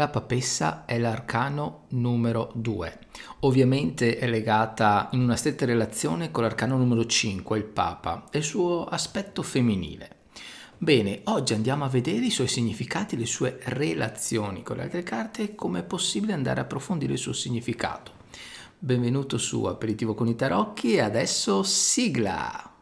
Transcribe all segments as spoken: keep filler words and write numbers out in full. La papessa è l'arcano numero due, ovviamente è legata in una stretta relazione con l'arcano numero cinque, il Papa, e il suo aspetto femminile. Bene, oggi andiamo a vedere i suoi significati, le sue relazioni con le altre carte e come è possibile andare a approfondire il suo significato. Benvenuto su Aperitivo con i Tarocchi e adesso sigla!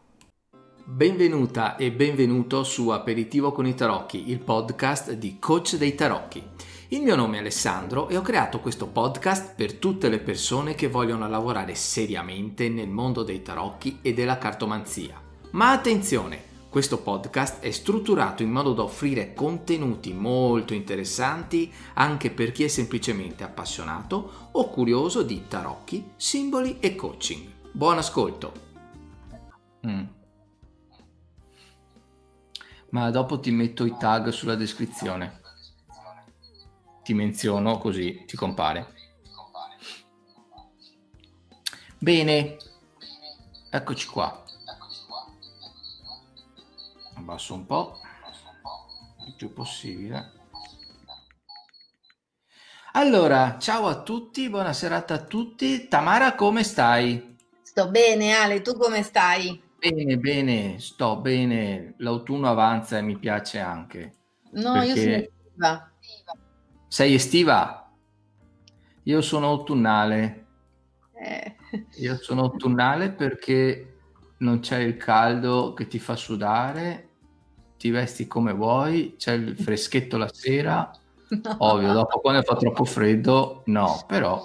Benvenuta e benvenuto su Aperitivo con i Tarocchi, il podcast di Coach dei Tarocchi. Il mio nome è Alessandro e ho creato questo podcast per tutte le persone che vogliono lavorare seriamente nel mondo dei tarocchi e della cartomanzia. Ma attenzione, questo podcast è strutturato in modo da offrire contenuti molto interessanti anche per chi è semplicemente appassionato o curioso di tarocchi, simboli e coaching. Buon ascolto! Mm. Ma dopo ti metto i tag sulla descrizione. Ti menziono così ti compare. Bene, eccoci qua. Abbasso un po', il più possibile. Allora, ciao a tutti, buona serata a tutti. Tamara, come stai? Sto bene, Ale, tu come stai? Bene, bene, sto bene. L'autunno avanza e mi piace anche. No, perché... io sono estiva. Sei estiva? Io sono autunnale. Eh. Io sono autunnale perché non c'è il caldo che ti fa sudare, ti vesti come vuoi, c'è il freschetto la sera. No. Ovvio, dopo quando fa troppo freddo, no, però...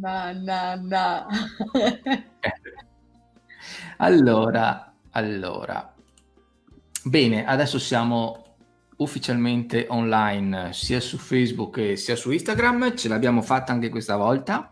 No, no, no. Allora, allora, bene, adesso siamo ufficialmente online sia su Facebook che sia su Instagram, ce l'abbiamo fatta anche questa volta,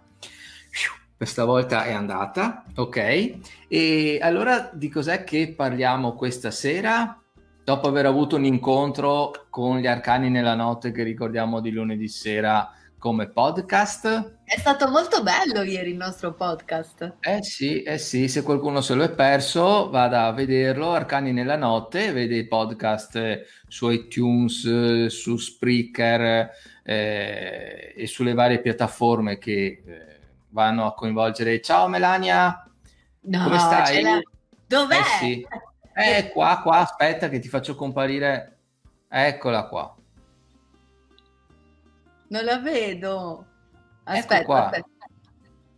questa volta è andata, ok? E allora di cos'è che parliamo questa sera? Dopo aver avuto un incontro con gli Arcani nella Notte che ricordiamo di lunedì sera come podcast. È stato molto bello ieri il nostro podcast. Eh sì, eh sì, se qualcuno se lo è perso vada a vederlo, Arcani nella Notte, vede i podcast su iTunes, su Spreaker eh, e sulle varie piattaforme che eh, vanno a coinvolgere. Ciao Melania, no, come stai? La... Dov'è? Eh sì, eh, qua, qua, aspetta che ti faccio comparire, eccola qua. Non la vedo. Aspetta, ecco qua. Aspetta.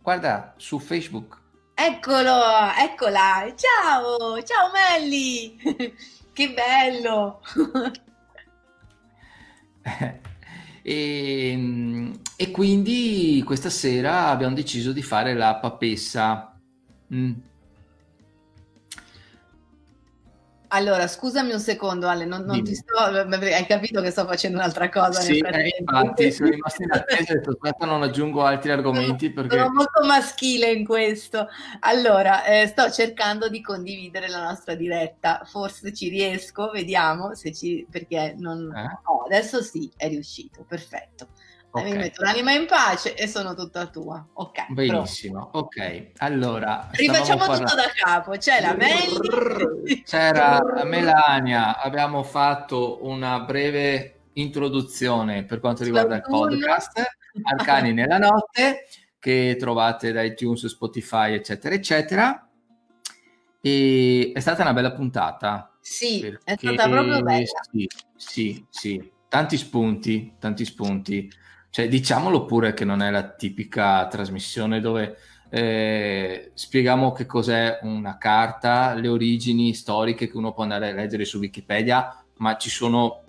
Guarda, su Facebook. Eccolo, eccola. Ciao, ciao Melli. Che bello. e, e quindi questa sera abbiamo deciso di fare la papessa. Mm. Allora, scusami un secondo, Ale, non, non ti sto... Hai capito che sto facendo un'altra cosa? Sì, nel eh, infatti, sono rimasto in attesa e aspetta, non aggiungo altri argomenti perché... Sono molto maschile in questo. Allora, eh, sto cercando di condividere la nostra diretta, forse ci riesco, vediamo se ci... perché non... Eh? No, adesso sì, è riuscito, perfetto. Okay. Mi metto l'anima in pace e sono tutta tua. Ok, benissimo. Pronto. Ok, allora rifacciamo parlando... tutto da capo. C'è la Melli, c'era Melania. Abbiamo fatto una breve introduzione per quanto riguarda il podcast Arcani nella Notte che trovate da iTunes, Spotify, eccetera, eccetera. E è stata una bella puntata. Sì, perché... è stata proprio bella. Sì, sì, sì. Tanti spunti, tanti spunti. Cioè, diciamolo pure che non è la tipica trasmissione dove eh, spieghiamo che cos'è una carta, le origini storiche che uno può andare a leggere su Wikipedia, ma ci sono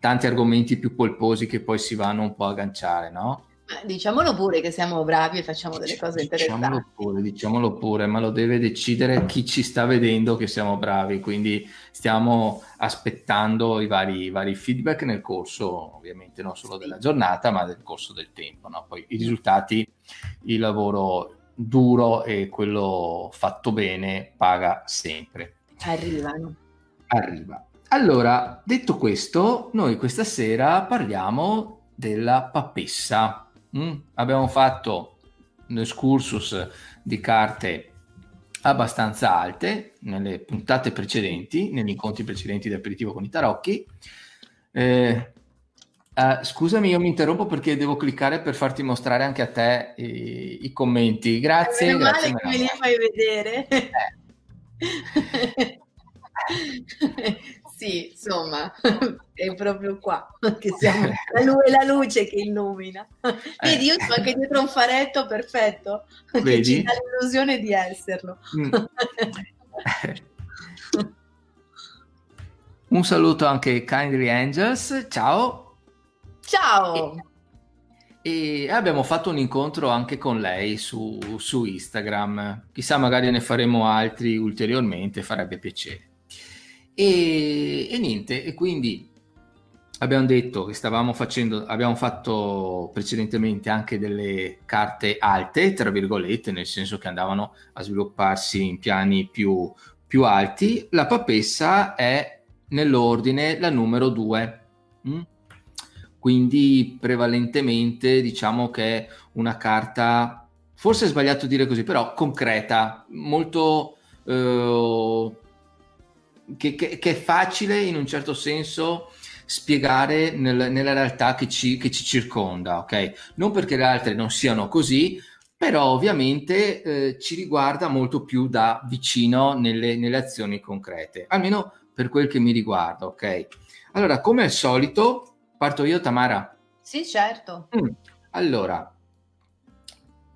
tanti argomenti più polposi che poi si vanno un po' a agganciare, no? Diciamolo pure che siamo bravi e facciamo delle cose interessanti. Diciamolo pure, diciamolo pure, ma lo deve decidere chi ci sta vedendo che siamo bravi, quindi stiamo aspettando i vari, i vari feedback nel corso, ovviamente non solo della giornata, ma del corso del tempo, no? Poi i risultati, il lavoro duro e quello fatto bene paga sempre. Arrivano. Arriva. Allora, detto questo, noi questa sera parliamo della papessa. Mm, abbiamo fatto un excursus di carte abbastanza alte nelle puntate precedenti, negli incontri precedenti di Aperitivo con i Tarocchi. Eh, Uh, scusami, io mi interrompo perché devo cliccare per farti mostrare anche a te i, i commenti. Grazie. Meno male che me li fai vedere. Eh. Sì, insomma, è proprio qua che siamo. La, lu- la luce che illumina. Vedi, io sto anche dietro un faretto perfetto. Vedi? Che ci dà l'illusione di esserlo. Mm. Un saluto anche Kindly Angels. Ciao. Ciao! E, e abbiamo fatto un incontro anche con lei su, su Instagram. Chissà, magari ne faremo altri ulteriormente, farebbe piacere. E, e niente, e quindi abbiamo detto che stavamo facendo, abbiamo fatto precedentemente anche delle carte alte, tra virgolette, nel senso che andavano a svilupparsi in piani più, più alti. La papessa è nell'ordine la numero due. Mm? Quindi prevalentemente diciamo che è una carta, forse è sbagliato dire così, però concreta, molto eh, che, che, che è facile in un certo senso spiegare nel, nella realtà che ci, che ci circonda, ok? Non perché le altre non siano così, però ovviamente eh, ci riguarda molto più da vicino nelle, nelle azioni concrete, almeno per quel che mi riguarda, ok? Allora, come al solito... Parto io, Tamara? Sì, certo. Mm. Allora,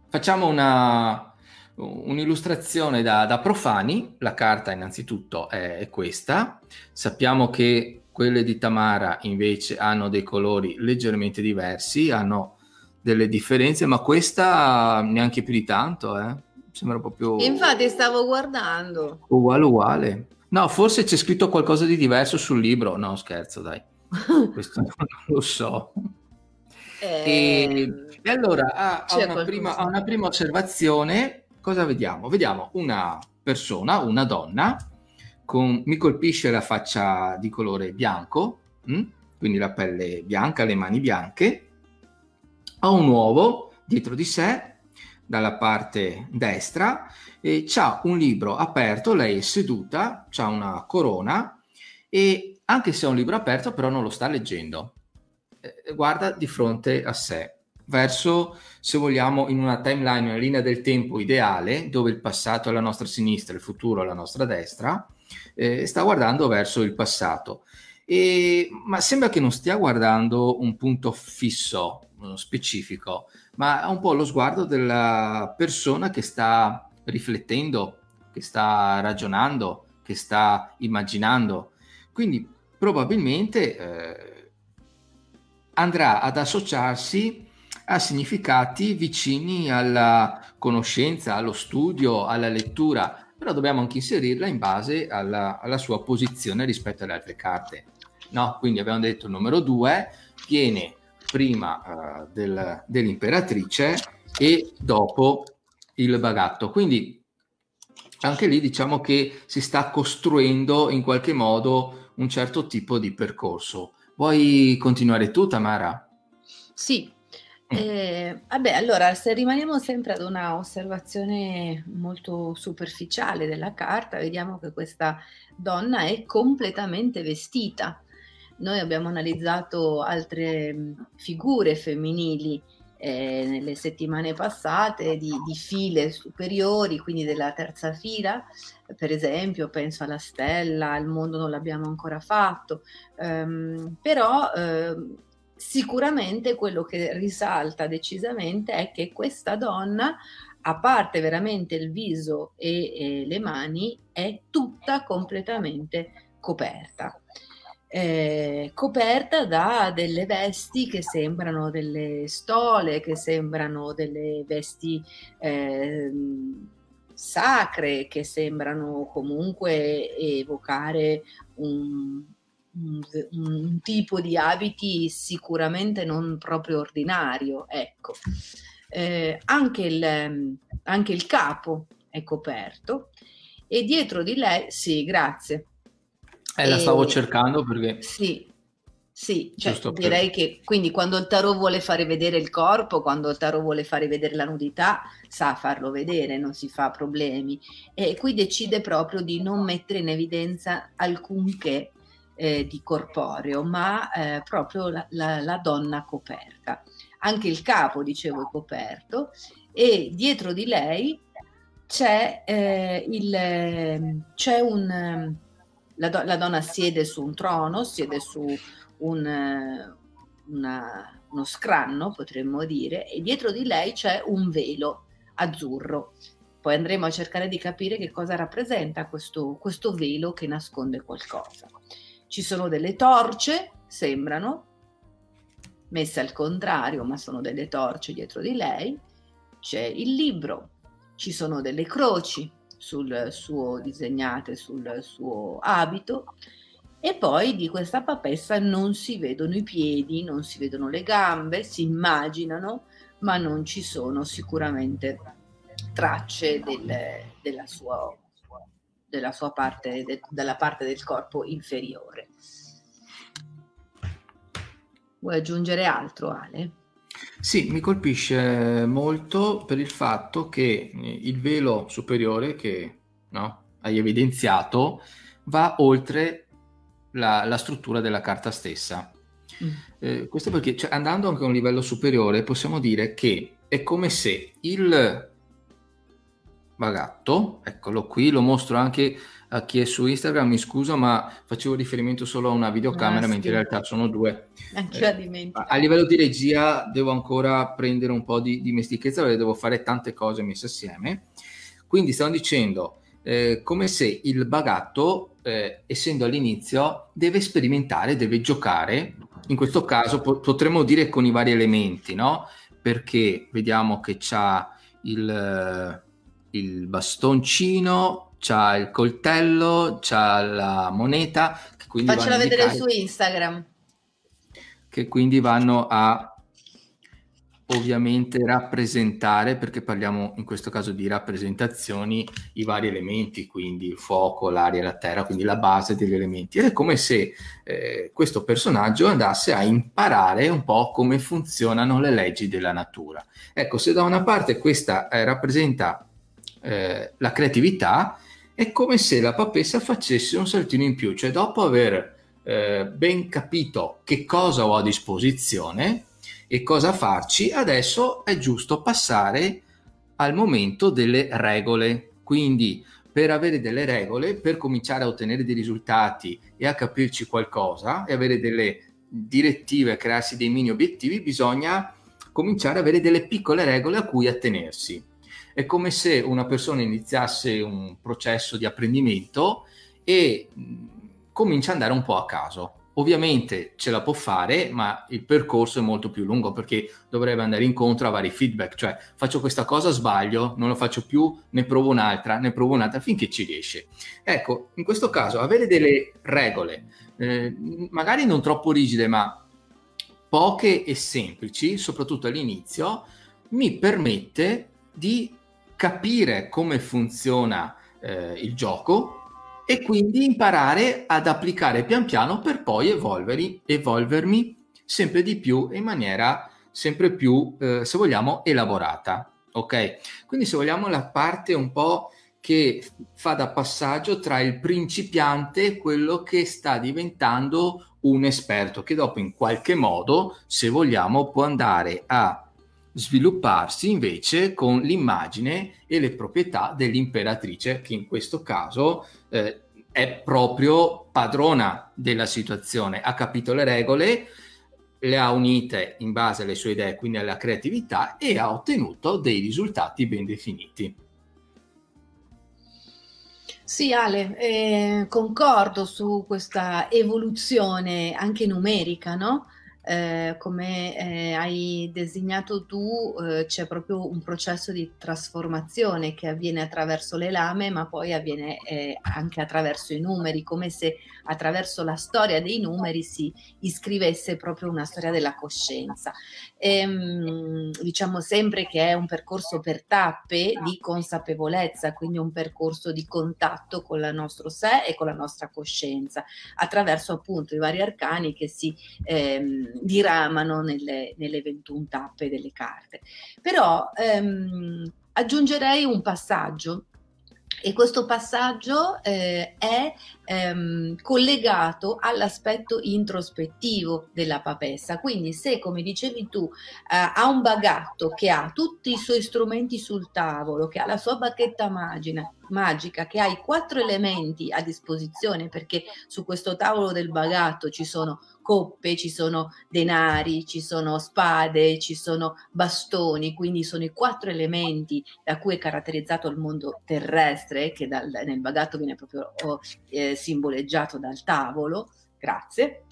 facciamo una, un'illustrazione da, da profani. La carta innanzitutto è, è questa. Sappiamo che quelle di Tamara invece hanno dei colori leggermente diversi, hanno delle differenze, ma questa neanche più di tanto, eh? Sembra proprio... Infatti stavo guardando. Uguale, uguale. No, forse c'è scritto qualcosa di diverso sul libro. No, scherzo, dai. Questo non lo so. Eh, e allora a, a, una prima, a una prima osservazione cosa vediamo? Vediamo una persona, una donna con, mi colpisce la faccia di colore bianco, mh? Quindi la pelle bianca, le mani bianche, ha un uovo dietro di sé dalla parte destra e c'ha un libro aperto, lei è seduta, c'ha una corona e anche se è un libro aperto, però non lo sta leggendo. Eh, guarda di fronte a sé, verso, se vogliamo, in una timeline, una linea del tempo ideale, dove il passato è alla nostra sinistra, il futuro è alla nostra destra, eh, sta guardando verso il passato. E, ma sembra che non stia guardando un punto fisso, specifico, ma ha un po' lo sguardo della persona che sta riflettendo, che sta ragionando, che sta immaginando. Quindi probabilmente eh, andrà ad associarsi a significati vicini alla conoscenza, allo studio, alla lettura, però dobbiamo anche inserirla in base alla, alla sua posizione rispetto alle altre carte. No? Quindi abbiamo detto il numero due viene prima eh, del, dell'imperatrice e dopo il bagatto. Quindi anche lì diciamo che si sta costruendo in qualche modo un certo tipo di percorso. Vuoi continuare tu, Tamara? Sì. Eh, vabbè, allora, se rimaniamo sempre ad una osservazione molto superficiale della carta, vediamo che questa donna è completamente vestita. Noi abbiamo analizzato altre figure femminili eh, nelle settimane passate di, di file superiori, quindi della terza fila. Per esempio, penso alla stella, al mondo non l'abbiamo ancora fatto, um, però uh, sicuramente quello che risalta decisamente è che questa donna, a parte veramente il viso e, e le mani, è tutta completamente coperta. Eh, coperta da delle vesti che sembrano delle stole, che sembrano delle vesti... Eh, sacre, che sembrano comunque evocare un, un, un tipo di abiti sicuramente non proprio ordinario, ecco. Eh, anche, il, anche il capo è coperto e dietro di lei, sì, grazie. Eh, la stavo e, cercando perché... Sì. Sì, cioè, direi per... che quindi quando il tarot vuole fare vedere il corpo, quando il tarot vuole fare vedere la nudità, sa farlo vedere, non si fa problemi. E qui decide proprio di non mettere in evidenza alcunché eh, di corporeo, ma eh, proprio la, la, la donna coperta. Anche il capo, dicevo, è coperto, e dietro di lei c'è, eh, il, c'è un... La, do, la donna siede su un trono, siede su un, una, uno scranno, potremmo dire, e dietro di lei c'è un velo azzurro. Poi andremo a cercare di capire che cosa rappresenta questo, questo velo che nasconde qualcosa. Ci sono delle torce, sembrano, messe al contrario, ma sono delle torce dietro di lei. C'è il libro, ci sono delle croci sul suo, disegnate sul suo abito, e poi di questa papessa non si vedono i piedi, non si vedono le gambe, si immaginano, ma non ci sono sicuramente tracce del, della sua della sua parte de, della parte del corpo inferiore. Vuoi aggiungere altro, Ale? Sì, mi colpisce molto per il fatto che il velo superiore che, no, hai evidenziato va oltre la, la struttura della carta stessa. Mm. Eh, questo perché, cioè, andando anche a un livello superiore, possiamo dire che è come se il bagatto, eccolo qui, lo mostro anche a chi è su Instagram, mi scuso, ma facevo riferimento solo a una videocamera, ah, mentre in realtà sono due. Eh, a livello di regia devo ancora prendere un po' di dimestichezza, perché devo fare tante cose messe assieme. Quindi stiamo dicendo, eh, come se il bagatto, eh, essendo all'inizio, deve sperimentare, deve giocare, in questo caso po- potremmo dire con i vari elementi, no? Perché vediamo che c'ha il... il bastoncino, c'ha il coltello, c'ha la moneta, che quindi faccela vedere indicare, su Instagram, che quindi vanno a ovviamente rappresentare, perché parliamo in questo caso di rappresentazioni, i vari elementi, quindi il fuoco, l'aria, la terra, quindi la base degli elementi. Ed è come se eh, questo personaggio andasse a imparare un po' come funzionano le leggi della natura. Ecco, se da una parte questa eh, rappresenta Eh, la creatività, è come se la papessa facesse un saltino in più, cioè dopo aver eh, ben capito che cosa ho a disposizione e cosa farci, adesso è giusto passare al momento delle regole. Quindi per avere delle regole, per cominciare a ottenere dei risultati e a capirci qualcosa e avere delle direttive, crearsi dei mini obiettivi, bisogna cominciare ad avere delle piccole regole a cui attenersi. È come se una persona iniziasse un processo di apprendimento e comincia ad andare un po' a caso. Ovviamente ce la può fare, ma il percorso è molto più lungo, perché dovrebbe andare incontro a vari feedback, cioè faccio questa cosa, sbaglio, non la faccio più, ne provo un'altra, ne provo un'altra, finché ci riesce. Ecco, in questo caso avere delle regole, eh, magari non troppo rigide, ma poche e semplici, soprattutto all'inizio, mi permette di capire come funziona eh, il gioco e quindi imparare ad applicare pian piano per poi evolveri, evolvermi sempre di più in maniera sempre più, eh, se vogliamo, elaborata. Ok? Quindi, se vogliamo, la parte un po' che fa da passaggio tra il principiante e quello che sta diventando un esperto, che dopo in qualche modo, se vogliamo, può andare a svilupparsi invece con l'immagine e le proprietà dell'imperatrice, che in questo caso eh, è proprio padrona della situazione, ha capito le regole, le ha unite in base alle sue idee, quindi alla creatività, e ha ottenuto dei risultati ben definiti. Sì, Ale, eh, concordo su questa evoluzione anche numerica, no? Eh, come eh, hai designato tu, eh, c'è proprio un processo di trasformazione che avviene attraverso le lame, ma poi avviene eh, anche attraverso i numeri, come se attraverso la storia dei numeri si iscrivesse proprio una storia della coscienza. E, mh, diciamo sempre che è un percorso per tappe di consapevolezza, quindi un percorso di contatto con il nostro sé e con la nostra coscienza, attraverso appunto i vari arcani che si ehm, diramano nelle, nelle ventuno tappe delle carte. Però ehm, aggiungerei un passaggio E questo passaggio eh, è ehm, collegato all'aspetto introspettivo della papessa. Quindi se, come dicevi tu, eh, ha un bagatto che ha tutti i suoi strumenti sul tavolo, che ha la sua bacchetta magica, magica, che ha i quattro elementi a disposizione, perché su questo tavolo del bagatto ci sono coppe, ci sono denari, ci sono spade, ci sono bastoni, quindi sono i quattro elementi da cui è caratterizzato il mondo terrestre, che dal, nel bagatto viene proprio eh, simboleggiato dal tavolo, grazie.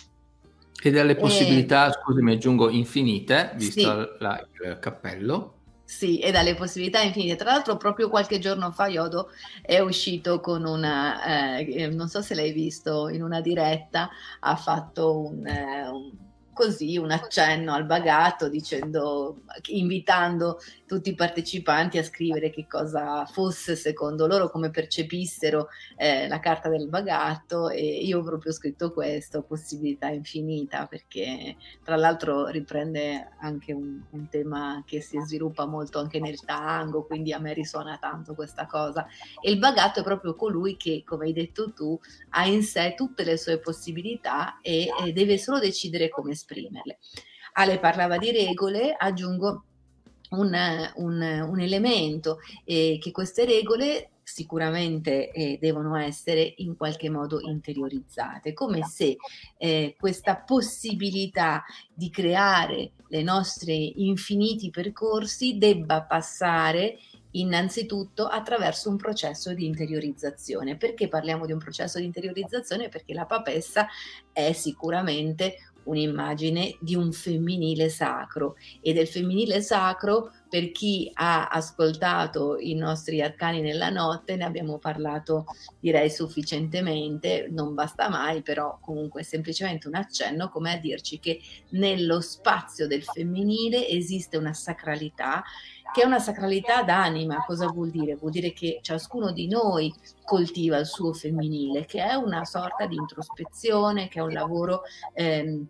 E dalle possibilità, e... scusami, aggiungo infinite, visto sì. la, il cappello. Sì, e dalle possibilità infinite. Tra l'altro proprio qualche giorno fa Yodo è uscito con una, eh, non so se l'hai visto, in una diretta ha fatto un, eh, un, così, un accenno al bagatto, dicendo, invitando tutti i partecipanti a scrivere che cosa fosse secondo loro, come percepissero eh, la carta del bagatto, e io ho proprio scritto questo, possibilità infinita, perché tra l'altro riprende anche un, un tema che si sviluppa molto anche nel tango, quindi a me risuona tanto questa cosa. E il bagatto è proprio colui che, come hai detto tu, ha in sé tutte le sue possibilità e, e deve solo decidere come esprimerle. Ale parlava di regole, aggiungo Un, un, un elemento, eh, che queste regole sicuramente eh, devono essere in qualche modo interiorizzate, come se eh, questa possibilità di creare le nostre infiniti percorsi debba passare innanzitutto attraverso un processo di interiorizzazione. Perché parliamo di un processo di interiorizzazione? Perché la papessa è sicuramente un'immagine di un femminile sacro, e del femminile sacro, per chi ha ascoltato i nostri Arcani nella Notte, ne abbiamo parlato direi sufficientemente, non basta mai, però comunque è semplicemente un accenno come a dirci che nello spazio del femminile esiste una sacralità, che è una sacralità d'anima. Cosa vuol dire? Vuol dire che ciascuno di noi coltiva il suo femminile, che è una sorta di introspezione, che è un lavoro ehm,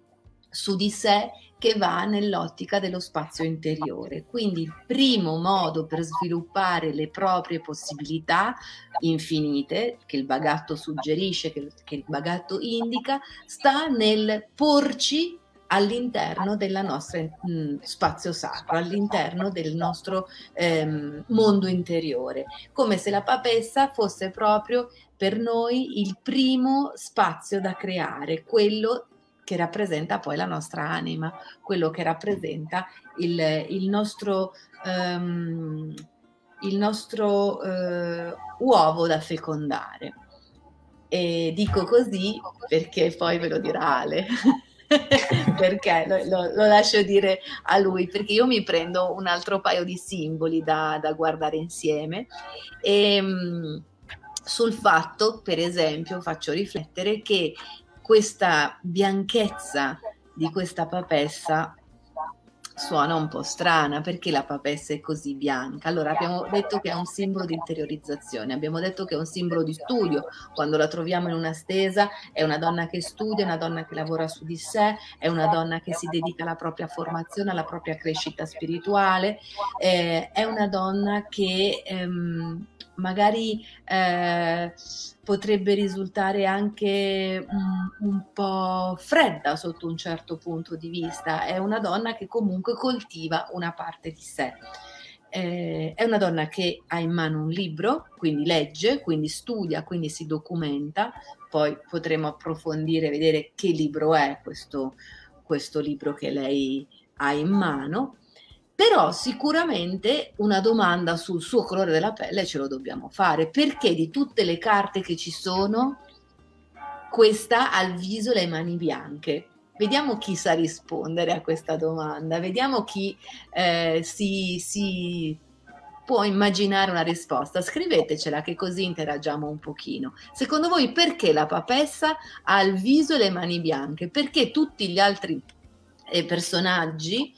su di sé, che va nell'ottica dello spazio interiore. Quindi il primo modo per sviluppare le proprie possibilità infinite, che il bagatto suggerisce, che, che il bagatto indica, sta nel porci all'interno della nostra mh, spazio sacro, all'interno del nostro ehm, mondo interiore, come se la papessa fosse proprio per noi il primo spazio da creare, quello che rappresenta poi la nostra anima, quello che rappresenta il, il nostro, ehm, il nostro eh, uovo da fecondare. E dico così perché poi ve lo dirà Ale. Perché lo, lo, lo lascio dire a lui, perché io mi prendo un altro paio di simboli da, da guardare insieme, e mh, sul fatto, per esempio, faccio riflettere che questa bianchezza di questa papessa suona un po' strana, perché la papessa è così bianca. Allora, abbiamo detto che è un simbolo di interiorizzazione, abbiamo detto che è un simbolo di studio. Quando la troviamo in una stesa è una donna che studia, è una donna che lavora su di sé, è una donna che si dedica alla propria formazione, alla propria crescita spirituale, eh, è una donna che ehm, magari eh, potrebbe risultare anche mh, un po' fredda sotto un certo punto di vista. È una donna che comunque coltiva una parte di sé, eh, è una donna che ha in mano un libro, quindi legge, quindi studia, quindi si documenta. Poi potremo approfondire, vedere che libro è questo, questo libro che lei ha in mano. Però sicuramente una domanda sul suo colore della pelle ce lo dobbiamo fare, perché di tutte le carte che ci sono, questa ha il viso e le mani bianche. Vediamo chi sa rispondere a questa domanda, vediamo chi eh, si, si può immaginare una risposta. Scrivetecela, che così interagiamo un pochino. Secondo voi perché la papessa ha il viso e le mani bianche? Perché tutti gli altri eh, personaggi,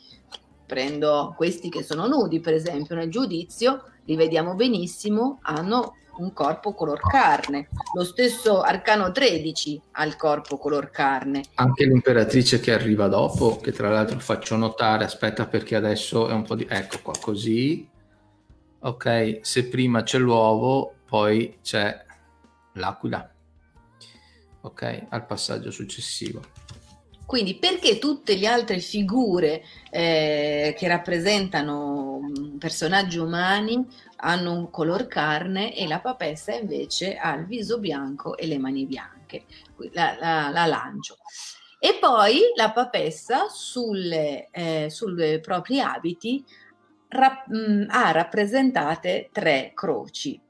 prendo questi che sono nudi, per esempio, nel giudizio, li vediamo benissimo, hanno un corpo color carne. Lo stesso Arcano tredici ha il corpo color carne. Anche l'imperatrice che arriva dopo, che tra l'altro faccio notare, aspetta perché adesso è un po' di... Ecco qua, così. Ok, se prima c'è l'uovo, poi c'è l'aquila, ok, al passaggio successivo. Quindi perché tutte le altre figure eh, che rappresentano personaggi umani hanno un color carne e la papessa invece ha il viso bianco e le mani bianche? La, la, la lancio. E poi la papessa sulle, eh, sui propri abiti rap- mh, ha rappresentate tre croci.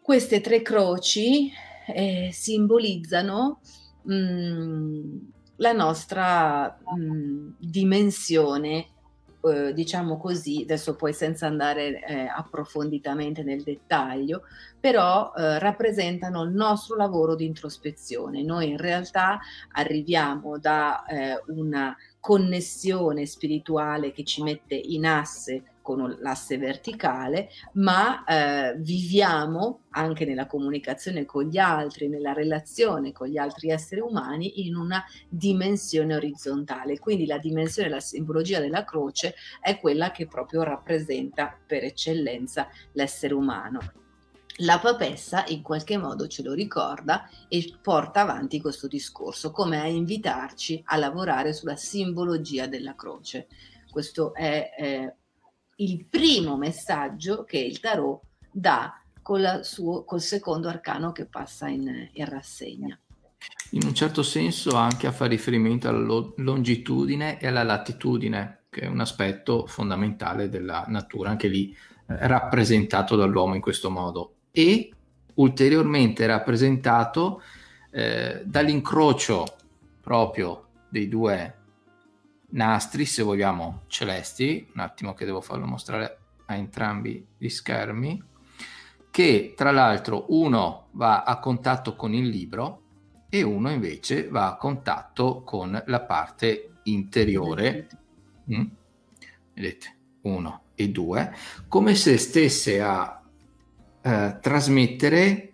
Queste tre croci eh, simbolizzano mh, la nostra mh, dimensione, eh, diciamo così, adesso poi senza andare eh, approfonditamente nel dettaglio, però eh, rappresentano il nostro lavoro di introspezione. Noi in realtà arriviamo da eh, una connessione spirituale che ci mette in asse con l'asse verticale, ma eh, viviamo anche nella comunicazione con gli altri, nella relazione con gli altri esseri umani in una dimensione orizzontale. Quindi la dimensione, la simbologia della croce è quella che proprio rappresenta per eccellenza l'essere umano. La papessa in qualche modo ce lo ricorda e porta avanti questo discorso, come a invitarci a lavorare sulla simbologia della croce. Questo è eh, il primo messaggio che il tarot dà col, suo, col secondo arcano che passa in, in rassegna. In un certo senso anche a fare riferimento alla lo, longitudine e alla latitudine, che è un aspetto fondamentale della natura, anche lì eh, rappresentato dall'uomo in questo modo, e ulteriormente rappresentato eh, dall'incrocio proprio dei due nastri, se vogliamo, celesti. Un attimo che devo farlo mostrare a entrambi gli schermi, che tra l'altro uno va a contatto con il libro e uno invece va a contatto con la parte interiore. Mm? Vedete, uno e due, come se stesse a eh, trasmettere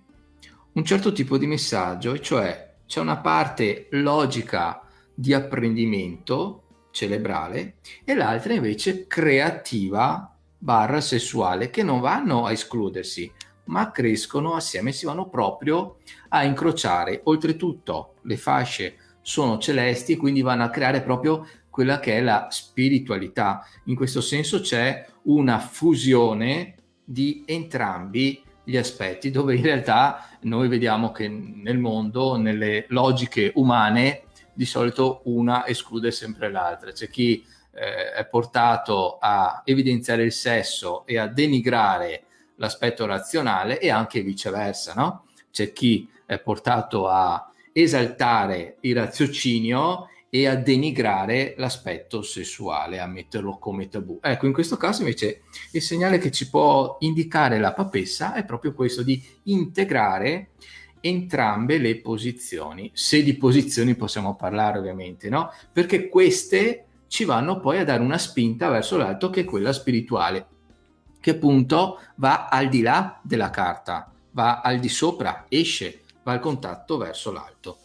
un certo tipo di messaggio, e cioè c'è una parte logica di apprendimento cerebrale e l'altra invece creativa barra sessuale, che non vanno a escludersi ma crescono assieme, si vanno proprio a incrociare. Oltretutto le fasce sono celesti, quindi vanno a creare proprio quella che è la spiritualità. In questo senso c'è una fusione di entrambi gli aspetti, dove in realtà noi vediamo che nel mondo, nelle logiche umane, di solito una esclude sempre l'altra. C'è chi eh, è portato a evidenziare il sesso e a denigrare l'aspetto razionale, e anche viceversa, no? C'è chi è portato a esaltare il raziocinio e a denigrare l'aspetto sessuale, a metterlo come tabù. Ecco, in questo caso invece il segnale che ci può indicare la papessa è proprio questo, di integrare entrambe le posizioni, se di posizioni possiamo parlare ovviamente, no? Perché queste ci vanno poi a dare una spinta verso l'alto, che è quella spirituale, che appunto va al di là della carta, va al di sopra, esce, va al contatto verso l'alto.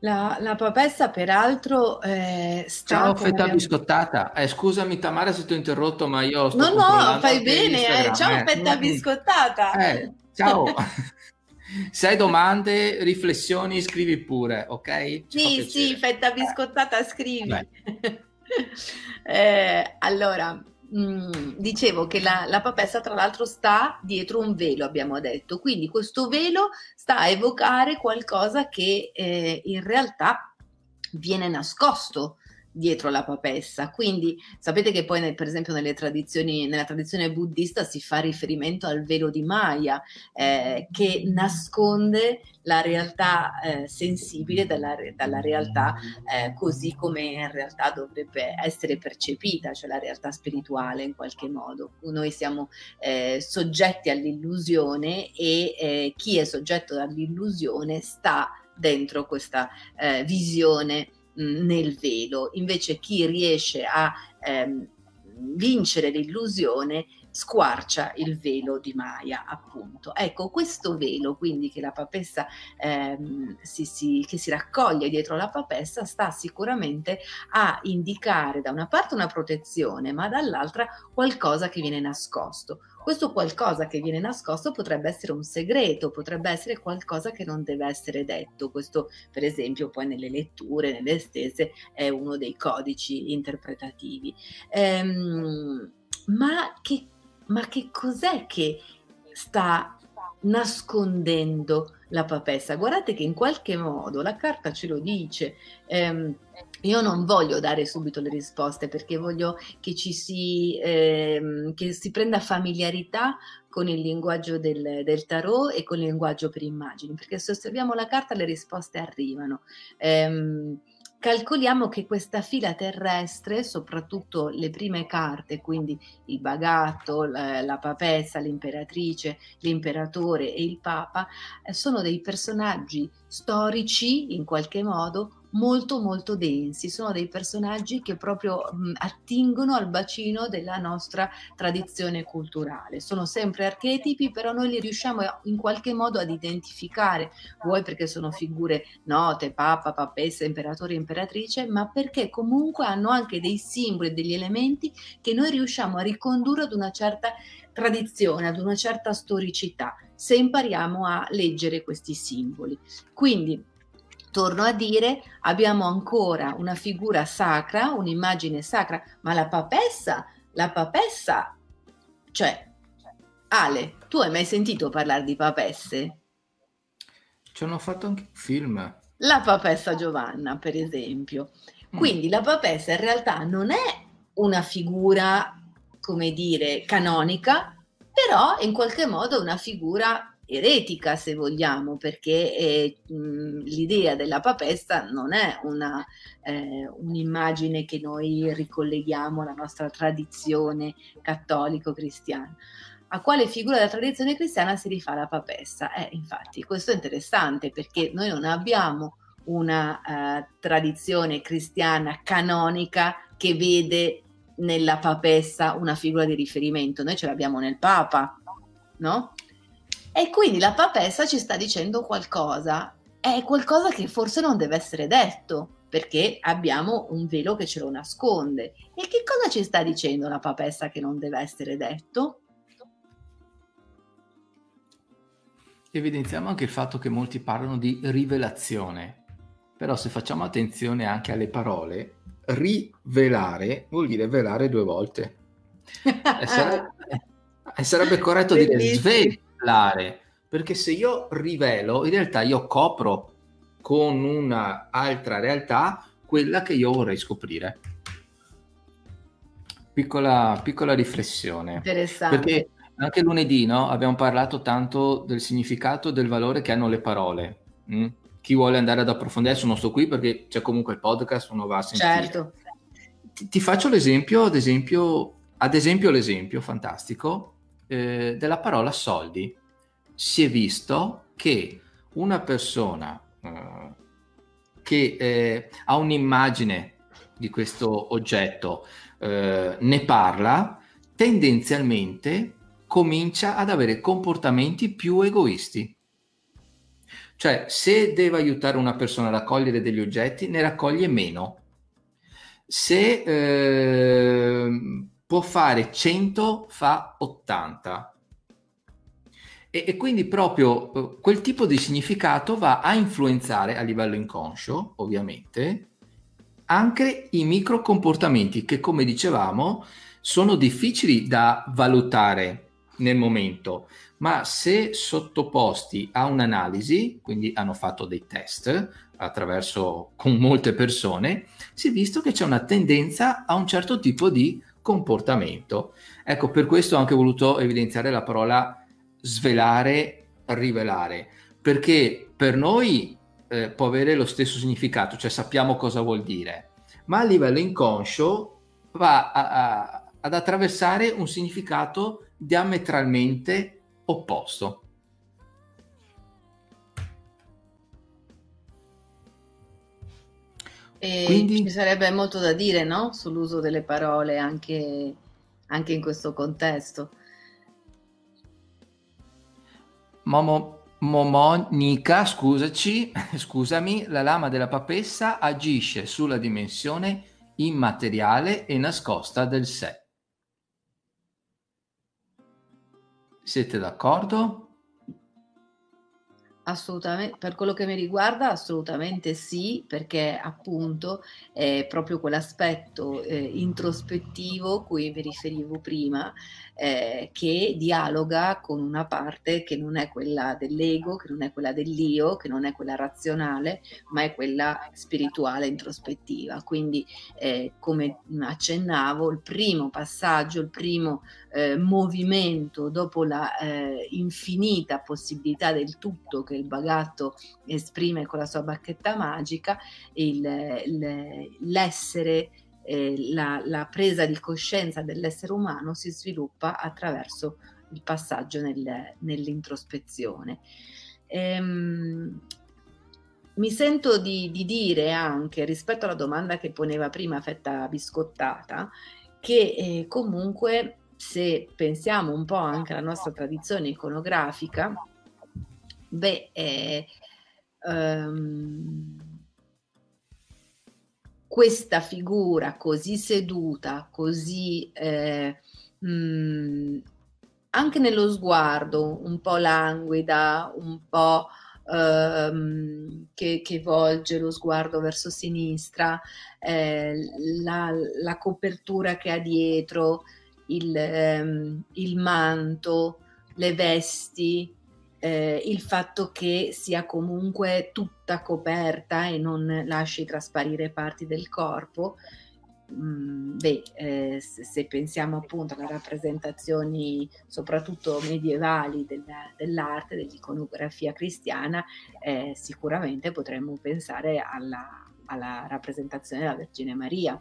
La, la papessa peraltro eh, sta... Ciao fetta abbiamo... biscottata, eh, scusami Tamara se ti ho interrotto, ma io sto... No no, fai bene, eh, ciao eh. fetta biscottata! Eh. Ciao, se hai domande, riflessioni, scrivi pure, ok? Sì, sì, fetta biscottata, scrivi. eh, allora, mh, dicevo che la, la papessa tra l'altro sta dietro un velo, abbiamo detto, quindi questo velo sta a evocare qualcosa che eh, in realtà viene nascosto dietro la papessa. Quindi sapete che poi nel, per esempio nelle tradizioni, nella tradizione buddista si fa riferimento al velo di Maya eh, che nasconde la realtà eh, sensibile dalla, dalla realtà eh, così come in realtà dovrebbe essere percepita, cioè la realtà spirituale in qualche modo. Noi siamo eh, soggetti all'illusione e eh, chi è soggetto all'illusione sta dentro questa eh, visione nel velo. Invece chi riesce a ehm, vincere l'illusione squarcia il velo di Maya, appunto. Ecco, questo velo quindi che la papessa ehm, si, si, che si raccoglie dietro la papessa sta sicuramente a indicare da una parte una protezione, ma dall'altra qualcosa che viene nascosto. Questo qualcosa che viene nascosto potrebbe essere un segreto, potrebbe essere qualcosa che non deve essere detto. Questo, per esempio, poi nelle letture, nelle stesse, è uno dei codici interpretativi. Ehm, ma, che, ma che cos'è che sta nascondendo la papessa? Guardate che in qualche modo la carta ce lo dice. Ehm, Io non voglio dare subito le risposte perché voglio che ci si, eh, che si prenda familiarità con il linguaggio del, del tarot e con il linguaggio per immagini, perché se osserviamo la carta le risposte arrivano. Ehm, calcoliamo che questa fila terrestre, soprattutto le prime carte, quindi il bagatto, la, la papessa, l'imperatrice, l'imperatore e il papa, eh, sono dei personaggi storici in qualche modo molto molto densi, sono dei personaggi che proprio mh, attingono al bacino della nostra tradizione culturale. Sono sempre archetipi, però noi li riusciamo a, in qualche modo ad identificare, vuoi perché sono figure note, papa, papessa, imperatore, imperatrice, ma perché comunque hanno anche dei simboli, degli elementi che noi riusciamo a ricondurre ad una certa tradizione, ad una certa storicità, se impariamo a leggere questi simboli. Quindi, torno a dire, abbiamo ancora una figura sacra, un'immagine sacra, ma la papessa, la papessa, cioè, Ale, tu hai mai sentito parlare di papesse? Ci hanno fatto anche un film. La papessa Giovanna, per esempio. Quindi mm. la papessa in realtà non è una figura, come dire, canonica, però in qualche modo è una figura eretica, se vogliamo, perché eh, mh, l'idea della papessa non è una, eh, un'immagine che noi ricolleghiamo alla nostra tradizione cattolico-cristiana. A quale figura della tradizione cristiana si rifà la papessa? Eh, infatti, questo è interessante perché noi non abbiamo una eh, tradizione cristiana canonica che vede nella papessa una figura di riferimento, noi ce l'abbiamo nel Papa, no? E quindi la papessa ci sta dicendo qualcosa, è qualcosa che forse non deve essere detto, perché abbiamo un velo che ce lo nasconde. E che cosa ci sta dicendo la papessa che non deve essere detto? Evidenziamo anche il fatto che molti parlano di rivelazione, però se facciamo attenzione anche alle parole, rivelare vuol dire velare due volte. E sarebbe, e sarebbe corretto Bellissimo. Dire sveglia. Perché se io rivelo, in realtà io copro con un'altra realtà quella che io vorrei scoprire. Piccola, piccola riflessione. Interessante. Perché anche lunedì, no, abbiamo parlato tanto del significato e del valore che hanno le parole. Mm? Chi vuole andare ad approfondire, sono sto qui perché c'è comunque il podcast, uno va a sentire. Certo. Ti, ti faccio l'esempio, ad esempio, ad esempio l'esempio fantastico. Eh, della parola soldi. Si è visto che una persona eh, che eh, ha un'immagine di questo oggetto, eh, ne parla, tendenzialmente comincia ad avere comportamenti più egoisti. Cioè, se deve aiutare una persona a raccogliere degli oggetti, ne raccoglie meno. Se eh, può fare cento, fa ottanta. E, e quindi proprio quel tipo di significato va a influenzare a livello inconscio, ovviamente, anche i micro comportamenti che, come dicevamo, sono difficili da valutare nel momento, ma se sottoposti a un'analisi, quindi hanno fatto dei test attraverso con molte persone, si è visto che c'è una tendenza a un certo tipo di comportamento. Ecco, per questo ho anche voluto evidenziare la parola svelare, rivelare, perché per noi eh, può avere lo stesso significato, cioè sappiamo cosa vuol dire, ma a livello inconscio va a, a, ad attraversare un significato diametralmente opposto. E quindi ci sarebbe molto da dire, no? Sull'uso delle parole anche, anche in questo contesto. Momo, Momonica, scusaci, scusami, la lama della papessa agisce sulla dimensione immateriale e nascosta del sé. Siete d'accordo? Assolutamente, per quello che mi riguarda assolutamente sì, perché appunto è proprio quell'aspetto eh, introspettivo cui mi riferivo prima, eh, che dialoga con una parte che non è quella dell'ego, che non è quella dell'io, che non è quella razionale, ma è quella spirituale introspettiva. Quindi eh, come accennavo, il primo passaggio, il primo eh, movimento dopo la eh, infinita possibilità del tutto che il bagatto esprime con la sua bacchetta magica, il, il, l'essere, eh, la, la presa di coscienza dell'essere umano si sviluppa attraverso il passaggio nel, nell'introspezione. Ehm, mi sento di, di dire anche, rispetto alla domanda che poneva prima Fetta Biscottata, che eh, comunque, se pensiamo un po' anche alla nostra tradizione iconografica, Beh, eh, um, questa figura così seduta, così eh, mh, anche nello sguardo un po' languida, un po' ehm, che, che volge lo sguardo verso sinistra, eh, la, la copertura che ha dietro, il, ehm, il manto, le vesti, Eh, il fatto che sia comunque tutta coperta e non lasci trasparire parti del corpo, mm, beh, eh, se, se pensiamo appunto alle rappresentazioni soprattutto medievali della, dell'arte, dell'iconografia cristiana, eh, sicuramente potremmo pensare alla, alla rappresentazione della Vergine Maria.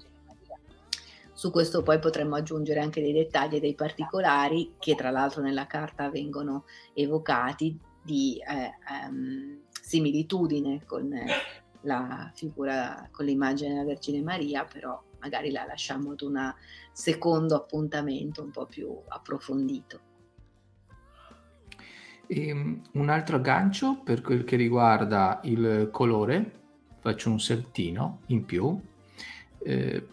Su questo poi potremmo aggiungere anche dei dettagli e dei particolari che tra l'altro nella carta vengono evocati, di eh, um, similitudine con la figura, con l'immagine della Vergine Maria, però magari la lasciamo ad un secondo appuntamento un po' più approfondito. E un altro aggancio per quel che riguarda il colore, faccio un saltino in più, eh,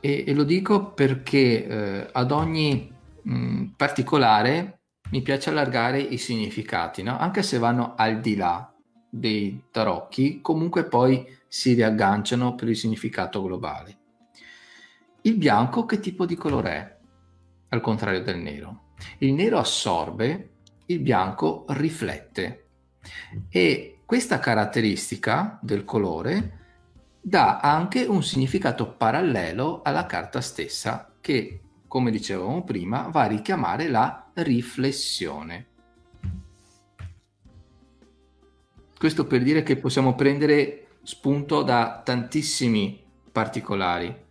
E, e lo dico perché eh, ad ogni mh, particolare mi piace allargare i significati, no? Anche se vanno al di là dei tarocchi, comunque poi si riagganciano per il significato globale. Il bianco che tipo di colore è? Al contrario del nero. Il nero assorbe, il bianco riflette, e questa caratteristica del colore dà anche un significato parallelo alla carta stessa che, come dicevamo prima, va a richiamare la riflessione. Questo per dire che possiamo prendere spunto da tantissimi particolari.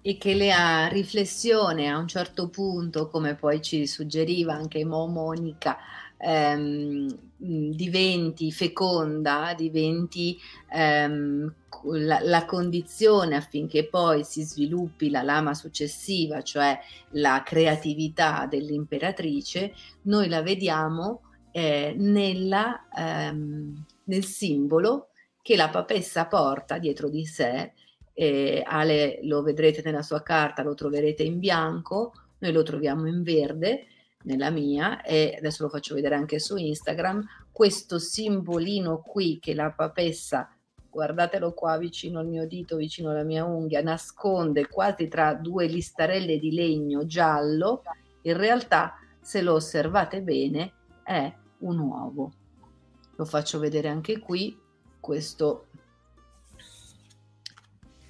E che la riflessione a un certo punto, come poi ci suggeriva anche Monica, Ehm, diventi feconda, diventi ehm, la, la condizione affinché poi si sviluppi la lama successiva, cioè la creatività dell'imperatrice. Noi la vediamo eh, nella, ehm, nel simbolo che la papessa porta dietro di sé. eh, Ale, lo vedrete nella sua carta, lo troverete in bianco, noi lo troviamo in verde nella mia, e adesso lo faccio vedere anche su Instagram, questo simbolino qui che la papessa, guardatelo qua vicino al mio dito, vicino alla mia unghia, nasconde quasi tra due listarelle di legno giallo, in realtà se lo osservate bene è un uovo. Lo faccio vedere anche qui, questo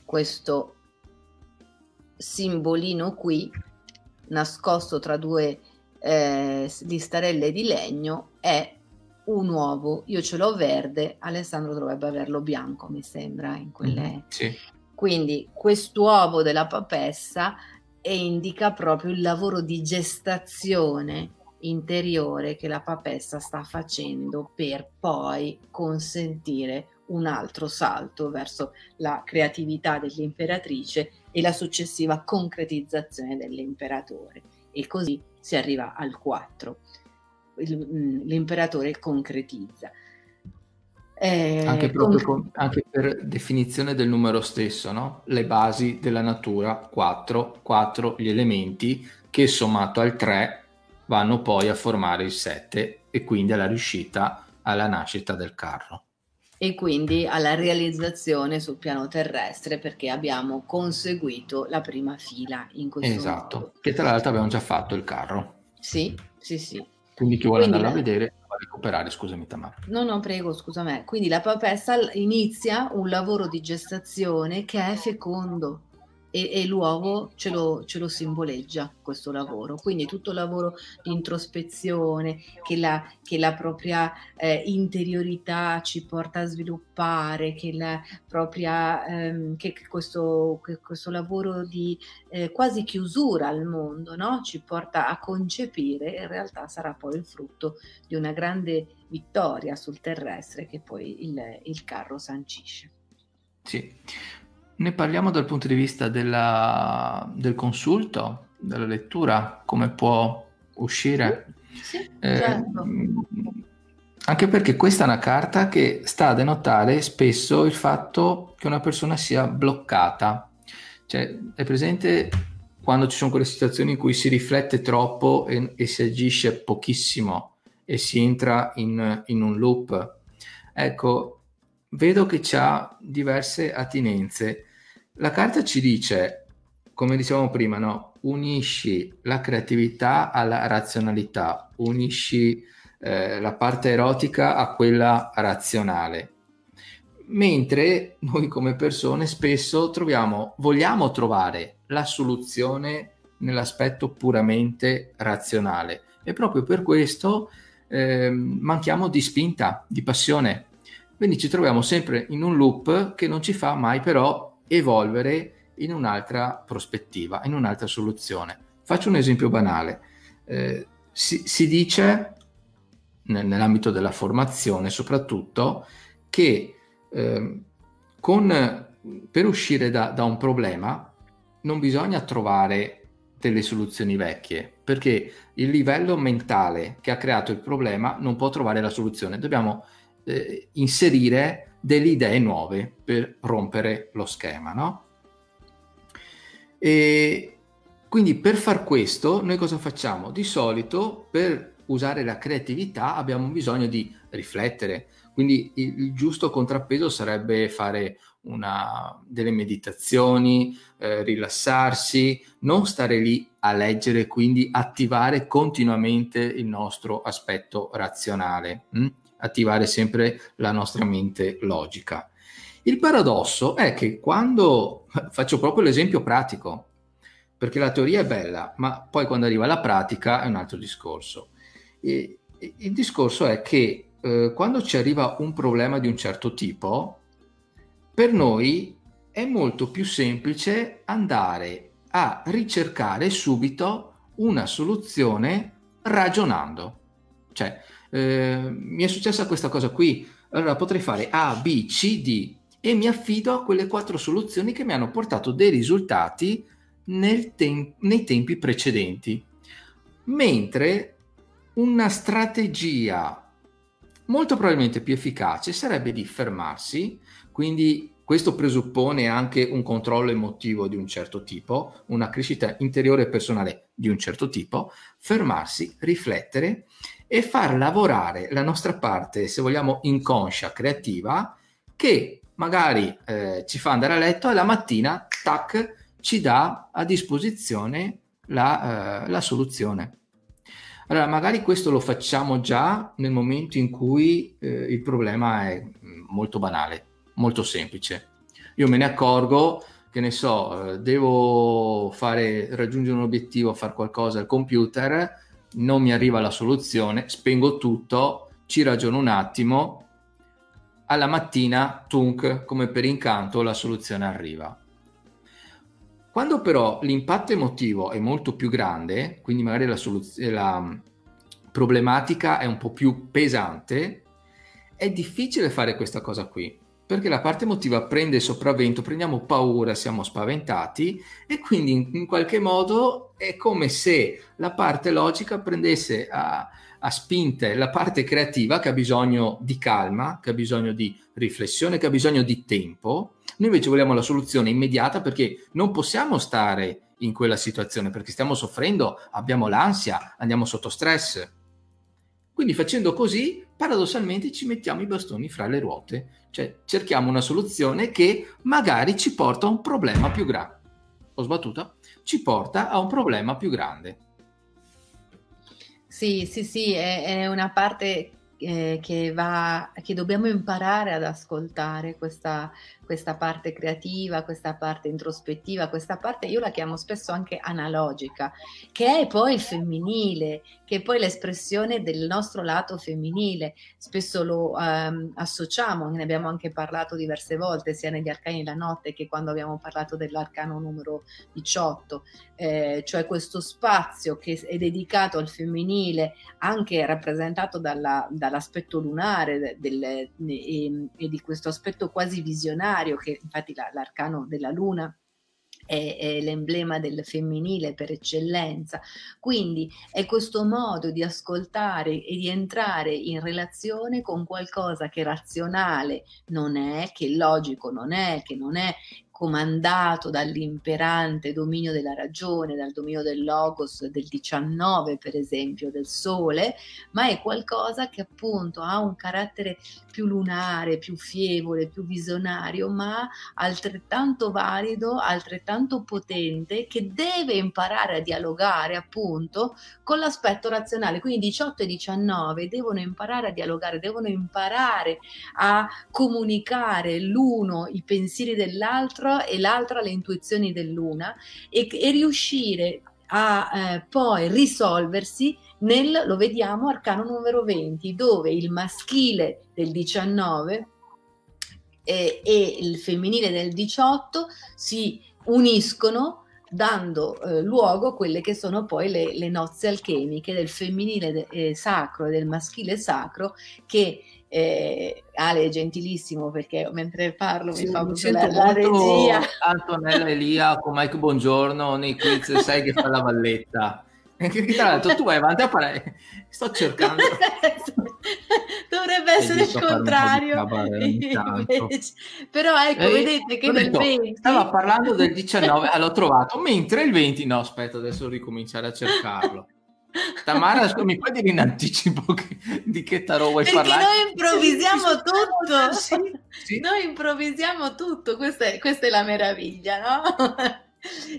questo simbolino qui nascosto tra due Eh, listarelle di legno è un uovo. Io ce l'ho verde, Alessandro dovrebbe averlo bianco, mi sembra, in quelle... Sì. Quindi quest'uovo della papessa e indica proprio il lavoro di gestazione interiore che la papessa sta facendo per poi consentire un altro salto verso la creatività dell'imperatrice e la successiva concretizzazione dell'imperatore, e così si arriva al quattro. il, l'imperatore concretizza. Eh, anche, proprio con, anche per definizione del numero stesso, no? Le basi della natura, quattro, quattro gli elementi che sommato al tre vanno poi a formare il sette e quindi alla riuscita, alla nascita del carro. E quindi alla realizzazione sul piano terrestre, perché abbiamo conseguito la prima fila in questo esatto, momento. Che tra l'altro abbiamo già fatto il carro. Sì, sì, sì. Quindi chi vuole quindi andarlo la... a vedere... recuperare, scusami Tamara. No, no, prego, scusa me. Quindi la papessa inizia un lavoro di gestazione che è fecondo e, e l'uovo ce lo, ce lo simboleggia questo lavoro. Quindi tutto il lavoro di introspezione che la, che la propria eh, interiorità ci porta a sviluppare, che la propria ehm, che, che questo che questo lavoro di eh, quasi chiusura al mondo, no? Ci porta a concepire, in realtà sarà poi il frutto di una grande vittoria sul terrestre che poi il, il carro sancisce. Sì. Ne parliamo dal punto di vista della, del consulto, della lettura, come può uscire. Sì, sì, eh, certo. Anche perché questa è una carta che sta a denotare spesso il fatto che una persona sia bloccata. Cioè, è presente quando ci sono quelle situazioni in cui si riflette troppo e, e si agisce pochissimo e si entra in, in un loop. Ecco, vedo che c'ha diverse attinenze. La carta ci dice, come dicevamo prima, no? Unisci la creatività alla razionalità, unisci eh, la parte erotica a quella razionale. Mentre noi come persone spesso troviamo, vogliamo trovare la soluzione nell'aspetto puramente razionale e proprio per questo eh, manchiamo di spinta, di passione. Quindi ci troviamo sempre in un loop che non ci fa mai però evolvere in un'altra prospettiva, in un'altra soluzione. Faccio un esempio banale. Eh, si, si dice, nel, nell'ambito della formazione soprattutto, che eh, con, per uscire da, da un problema non bisogna trovare delle soluzioni vecchie, perché il livello mentale che ha creato il problema non può trovare la soluzione. Dobbiamo eh, inserire delle idee nuove per rompere lo schema, no? E quindi per far questo noi cosa facciamo? Di solito per usare la creatività abbiamo bisogno di riflettere, quindi il, il giusto contrappeso sarebbe fare una, delle meditazioni, eh, rilassarsi, non stare lì a leggere, quindi attivare continuamente il nostro aspetto razionale, hm? attivare sempre la nostra mente logica. Il paradosso è che quando, faccio proprio l'esempio pratico, perché la teoria è bella, ma poi quando arriva la pratica è un altro discorso. E il discorso è che eh, quando ci arriva un problema di un certo tipo, per noi è molto più semplice andare a ricercare subito una soluzione ragionando. Cioè, Eh, mi è successa questa cosa qui, allora potrei fare A, B, C, D e mi affido a quelle quattro soluzioni che mi hanno portato dei risultati nel tem- nei tempi precedenti, mentre una strategia molto probabilmente più efficace sarebbe di fermarsi. Quindi questo presuppone anche un controllo emotivo di un certo tipo, una crescita interiore e personale di un certo tipo, fermarsi, riflettere e far lavorare la nostra parte, se vogliamo, inconscia, creativa, che magari eh, ci fa andare a letto e la mattina, tac, ci dà a disposizione la, eh, la soluzione. Allora, magari questo lo facciamo già nel momento in cui eh, il problema è molto banale, molto semplice. Io me ne accorgo, che ne so, devo fare, raggiungere un obiettivo, fare qualcosa al computer, non mi arriva la soluzione, spengo tutto, ci ragiono un attimo, alla mattina, tunk, come per incanto, la soluzione arriva. Quando però l'impatto emotivo è molto più grande, quindi magari la, soluz- la problematica è un po' più pesante, è difficile fare questa cosa qui. perché la parte emotiva prende il sopravvento, prendiamo paura, siamo spaventati e quindi in, in qualche modo è come se la parte logica prendesse a, a spinte la parte creativa, che ha bisogno di calma, che ha bisogno di riflessione, che ha bisogno di tempo. Noi invece vogliamo la soluzione immediata, perché non possiamo stare in quella situazione, perché stiamo soffrendo, abbiamo l'ansia, andiamo sotto stress. Quindi facendo così, paradossalmente, ci mettiamo i bastoni fra le ruote, cioè cerchiamo una soluzione che magari ci porta a un problema più grande. Ho sbattuta? Ci porta a un problema più grande. Sì, sì, sì, è, è una parte eh, che va, che dobbiamo imparare ad ascoltare, questa, questa parte creativa, questa parte introspettiva, questa parte io la chiamo spesso anche analogica, che è poi femminile, che è poi l'espressione del nostro lato femminile. Spesso lo ehm, associamo, ne abbiamo anche parlato diverse volte, sia negli Arcani della Notte che quando abbiamo parlato dell'arcano numero diciotto, eh, cioè questo spazio che è dedicato al femminile, anche rappresentato dalla, dall'aspetto lunare del, e, e di questo aspetto quasi visionario, che infatti la, l'arcano della luna è, è l'emblema del femminile per eccellenza. Quindi è questo modo di ascoltare e di entrare in relazione con qualcosa che razionale non è, che logico non è, che non è comandato dall'imperante dominio della ragione, dal dominio del logos del diciannove per esempio, del sole, ma è qualcosa che appunto ha un carattere più lunare, più fievole, più visionario, ma altrettanto valido, altrettanto potente, che deve imparare a dialogare appunto con l'aspetto razionale. Quindi diciotto e diciannove devono imparare a dialogare, devono imparare a comunicare l'uno i pensieri dell'altro e l'altra le intuizioni dell'una, e, e riuscire a eh, poi risolversi nel, lo vediamo, arcano numero venti, dove il maschile del diciannove e, e il femminile del diciotto si uniscono, dando eh, luogo a quelle che sono poi le, le nozze alchemiche del femminile de, eh, sacro e del maschile sacro, che Eh, Ale è gentilissimo, perché mentre parlo sì, mi fa mi sento la, la regia. Antonella Elia con Mike Buongiorno nei quiz, sai che fa la valletta. E tra l'altro tu vai avanti a parlare, sto cercando. Dovrebbe essere il contrario. Però ecco, eh, vedete che nel detto, venti... Stava parlando del diciannove, l'ho trovato, mentre il venti... No, aspetta, adesso ricominciare a cercarlo. Tamara, mi puoi dire in anticipo che, di che tarò vuoi perché parlare? Perché noi improvvisiamo tutto. Sì, sì. Noi improvvisiamo tutto, questa è, questa è la meraviglia, no?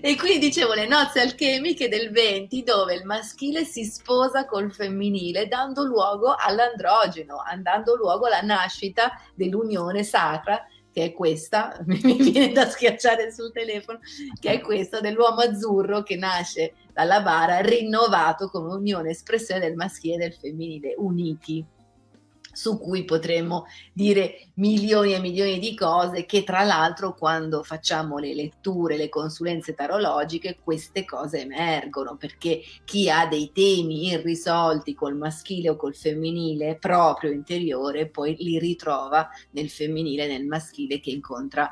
E quindi dicevo, le nozze alchemiche del venti, dove il maschile si sposa col femminile, dando luogo all'androgeno, dando luogo alla nascita dell'unione sacra, che è questa, mi viene da schiacciare sul telefono, che è questa dell'uomo azzurro che nasce dalla bara, rinnovato come unione, espressione del maschile e del femminile, uniti, su cui potremmo dire milioni e milioni di cose, che tra l'altro quando facciamo le letture, le consulenze tarologiche, queste cose emergono, perché chi ha dei temi irrisolti col maschile o col femminile proprio interiore, poi li ritrova nel femminile e nel maschile che incontra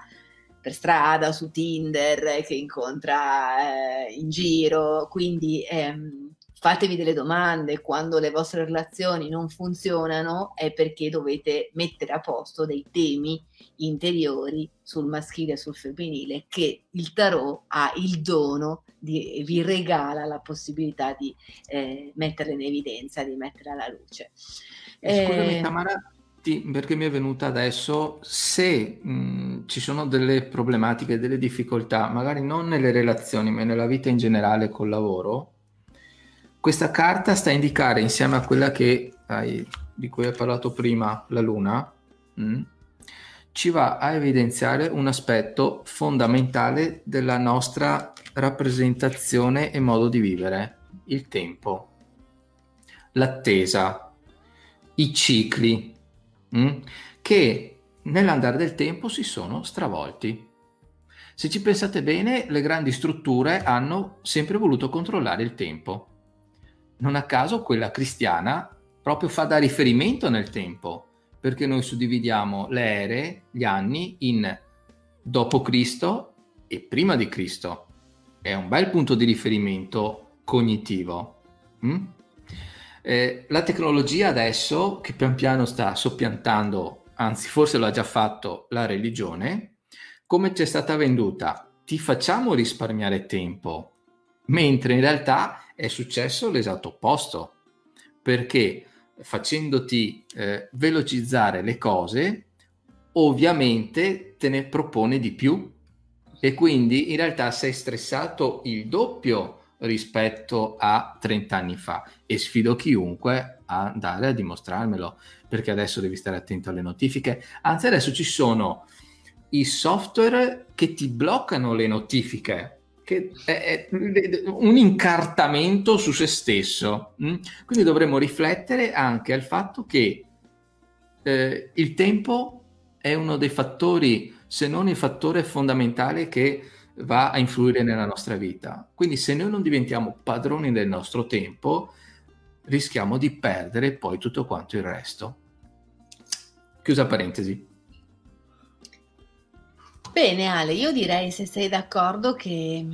per strada, su Tinder, che incontra eh, in giro. Quindi ehm, fatevi delle domande. Quando le vostre relazioni non funzionano è perché dovete mettere a posto dei temi interiori sul maschile e sul femminile, che il tarot ha il dono di, vi regala la possibilità di eh, metterle in evidenza, di metterle alla luce. Scusami eh, Tamara, perché mi è venuta adesso, se mh, ci sono delle problematiche, delle difficoltà, magari non nelle relazioni ma nella vita in generale, col lavoro, questa carta sta a indicare, insieme a quella che hai, di cui hai parlato prima, la luna, mh, ci va a evidenziare un aspetto fondamentale della nostra rappresentazione e modo di vivere: il tempo, l'attesa, i cicli che nell'andare del tempo si sono stravolti. Se ci pensate bene, le grandi strutture hanno sempre voluto controllare il tempo. Non a caso quella cristiana proprio fa da riferimento nel tempo, perché noi suddividiamo le ere, gli anni, in dopo Cristo e prima di Cristo. È un bel punto di riferimento cognitivo. Mm? Eh, la tecnologia adesso, che pian piano sta soppiantando, anzi forse lo ha già fatto, la religione, come ci è stata venduta? Ti facciamo risparmiare tempo, mentre in realtà è successo l'esatto opposto, perché facendoti eh, velocizzare le cose, ovviamente te ne propone di più e quindi in realtà sei stressato il doppio rispetto a trent'anni fa, e sfido chiunque a andare a dimostrarmelo, perché adesso devi stare attento alle notifiche. Anzi, adesso ci sono i software che ti bloccano le notifiche, che è un incartamento su se stesso. Quindi dovremmo riflettere anche al fatto che eh, il tempo è uno dei fattori, se non il fattore fondamentale, che va a influire nella nostra vita. Quindi se noi non diventiamo padroni del nostro tempo, rischiamo di perdere poi tutto quanto il resto. Chiusa parentesi. Bene Ale, io direi, se sei d'accordo, che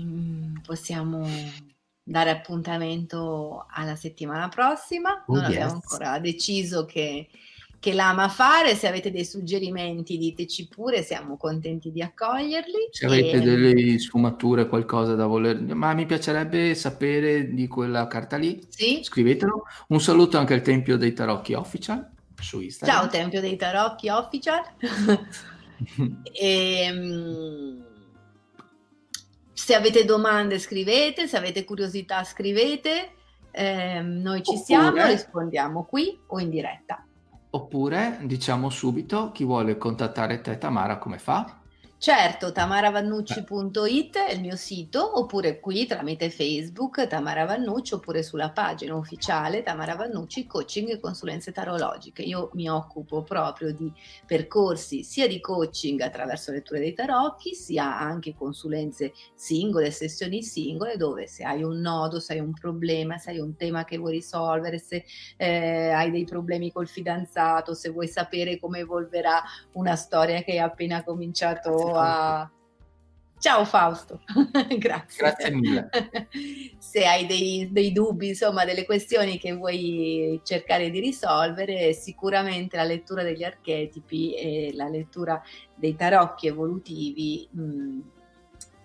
possiamo dare appuntamento alla settimana prossima. Non oh, yes. abbiamo ancora deciso che, che l'ama fare. Se avete dei suggerimenti diteci pure, siamo contenti di accoglierli. Se e... avete delle sfumature, qualcosa da voler, ma mi piacerebbe sapere di quella carta lì, sì? Scrivetelo. Un saluto anche al Tempio dei Tarocchi Official su Instagram. Ciao Tempio dei Tarocchi Official. E, se avete domande scrivete, se avete curiosità scrivete, eh, noi ci oppure, siamo, rispondiamo qui o in diretta. Oppure diciamo subito, chi vuole contattare te Tamara come fa? Certo, tamara vannucci punto it è il mio sito, oppure qui tramite Facebook Tamara Vannucci, oppure sulla pagina ufficiale Tamara Vannucci Coaching e Consulenze Tarologiche. Io mi occupo proprio di percorsi sia di coaching attraverso letture dei tarocchi, sia anche consulenze singole, sessioni singole, dove se hai un nodo, se hai un problema, se hai un tema che vuoi risolvere, se eh, hai dei problemi col fidanzato, se vuoi sapere come evolverà una storia che hai appena cominciato. A... Ciao Fausto. Grazie. Grazie mille. Se hai dei, dei dubbi, insomma delle questioni che vuoi cercare di risolvere, sicuramente la lettura degli archetipi e la lettura dei tarocchi evolutivi mh,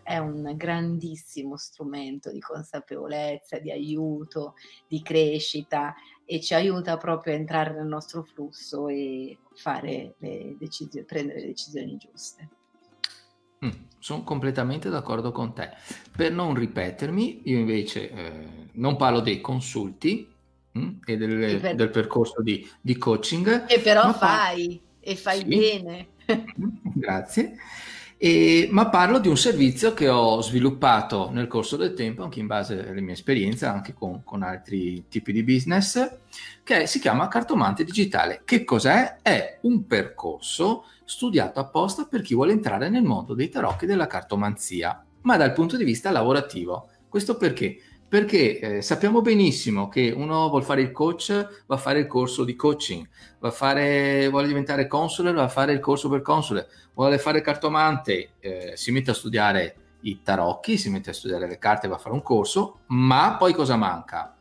è un grandissimo strumento di consapevolezza, di aiuto, di crescita, e ci aiuta proprio a entrare nel nostro flusso e fare le decisioni, prendere le decisioni giuste. Mm, sono completamente d'accordo con te. Per non ripetermi, io invece eh, non parlo dei consulti mh, e del, e per... del percorso di, di coaching. Che però fai, par... e fai sì. bene. Grazie. E, ma parlo di un servizio che ho sviluppato nel corso del tempo, anche in base alle mie esperienze, anche con, con altri tipi di business, che si chiama Cartomante Digitale. Che cos'è? È un percorso studiato apposta per chi vuole entrare nel mondo dei tarocchi e della cartomanzia, ma dal punto di vista lavorativo. Questo perché? Perché eh, sappiamo benissimo che uno vuol fare il coach, va a fare il corso di coaching, va a fare, vuole diventare console, va a fare il corso per console, vuole fare cartomante, eh, si mette a studiare i tarocchi, si mette a studiare le carte, va a fare un corso, ma poi cosa manca?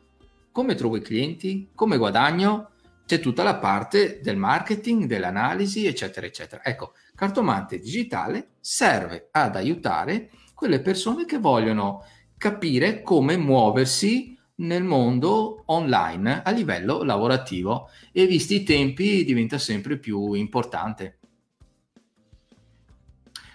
Come trovo i clienti? Come guadagno? C'è tutta la parte del marketing, dell'analisi, eccetera, eccetera. Ecco, Cartomante Digitale serve ad aiutare quelle persone che vogliono capire come muoversi nel mondo online a livello lavorativo, e visti i tempi diventa sempre più importante.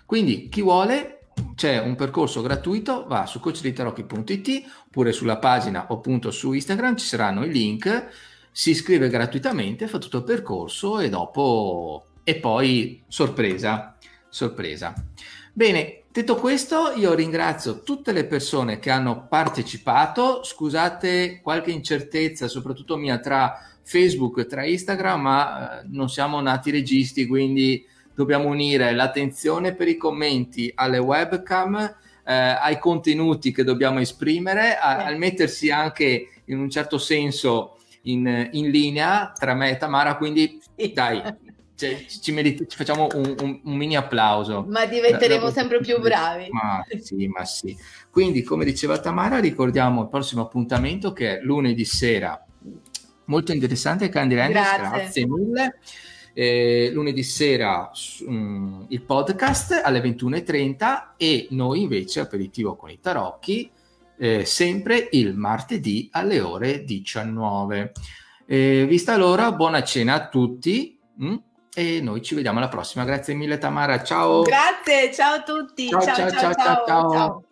Quindi chi vuole, c'è un percorso gratuito, va su coach di tarocchi punto it oppure sulla pagina, appunto su Instagram, ci saranno i link. Si iscrive gratuitamente, fa tutto il percorso e dopo, e poi sorpresa, sorpresa. Bene, detto questo, io ringrazio tutte le persone che hanno partecipato. Scusate qualche incertezza, soprattutto mia, tra Facebook e tra Instagram, ma non siamo nati registi, quindi dobbiamo unire l'attenzione per i commenti alle webcam, eh, ai contenuti che dobbiamo esprimere, a, al mettersi anche in un certo senso In, in linea tra me e Tamara, quindi dai, Cioè, ci, meriti- ci facciamo un, un, un mini applauso. Ma diventeremo da, da sempre più bravi. Ma sì, ma sì. Quindi, come diceva Tamara, ricordiamo il prossimo appuntamento che è lunedì sera. Molto interessante, Candirene, grazie. grazie mille. Eh, lunedì sera mh, il podcast alle ventuno e trenta e noi invece aperitivo con i tarocchi eh, sempre il martedì alle ore diciannove. Eh, vista allora, buona cena a tutti. Mh? E noi ci vediamo alla prossima. Grazie mille Tamara, ciao. Grazie, ciao a tutti. Ciao ciao ciao ciao. ciao, ciao. ciao. ciao.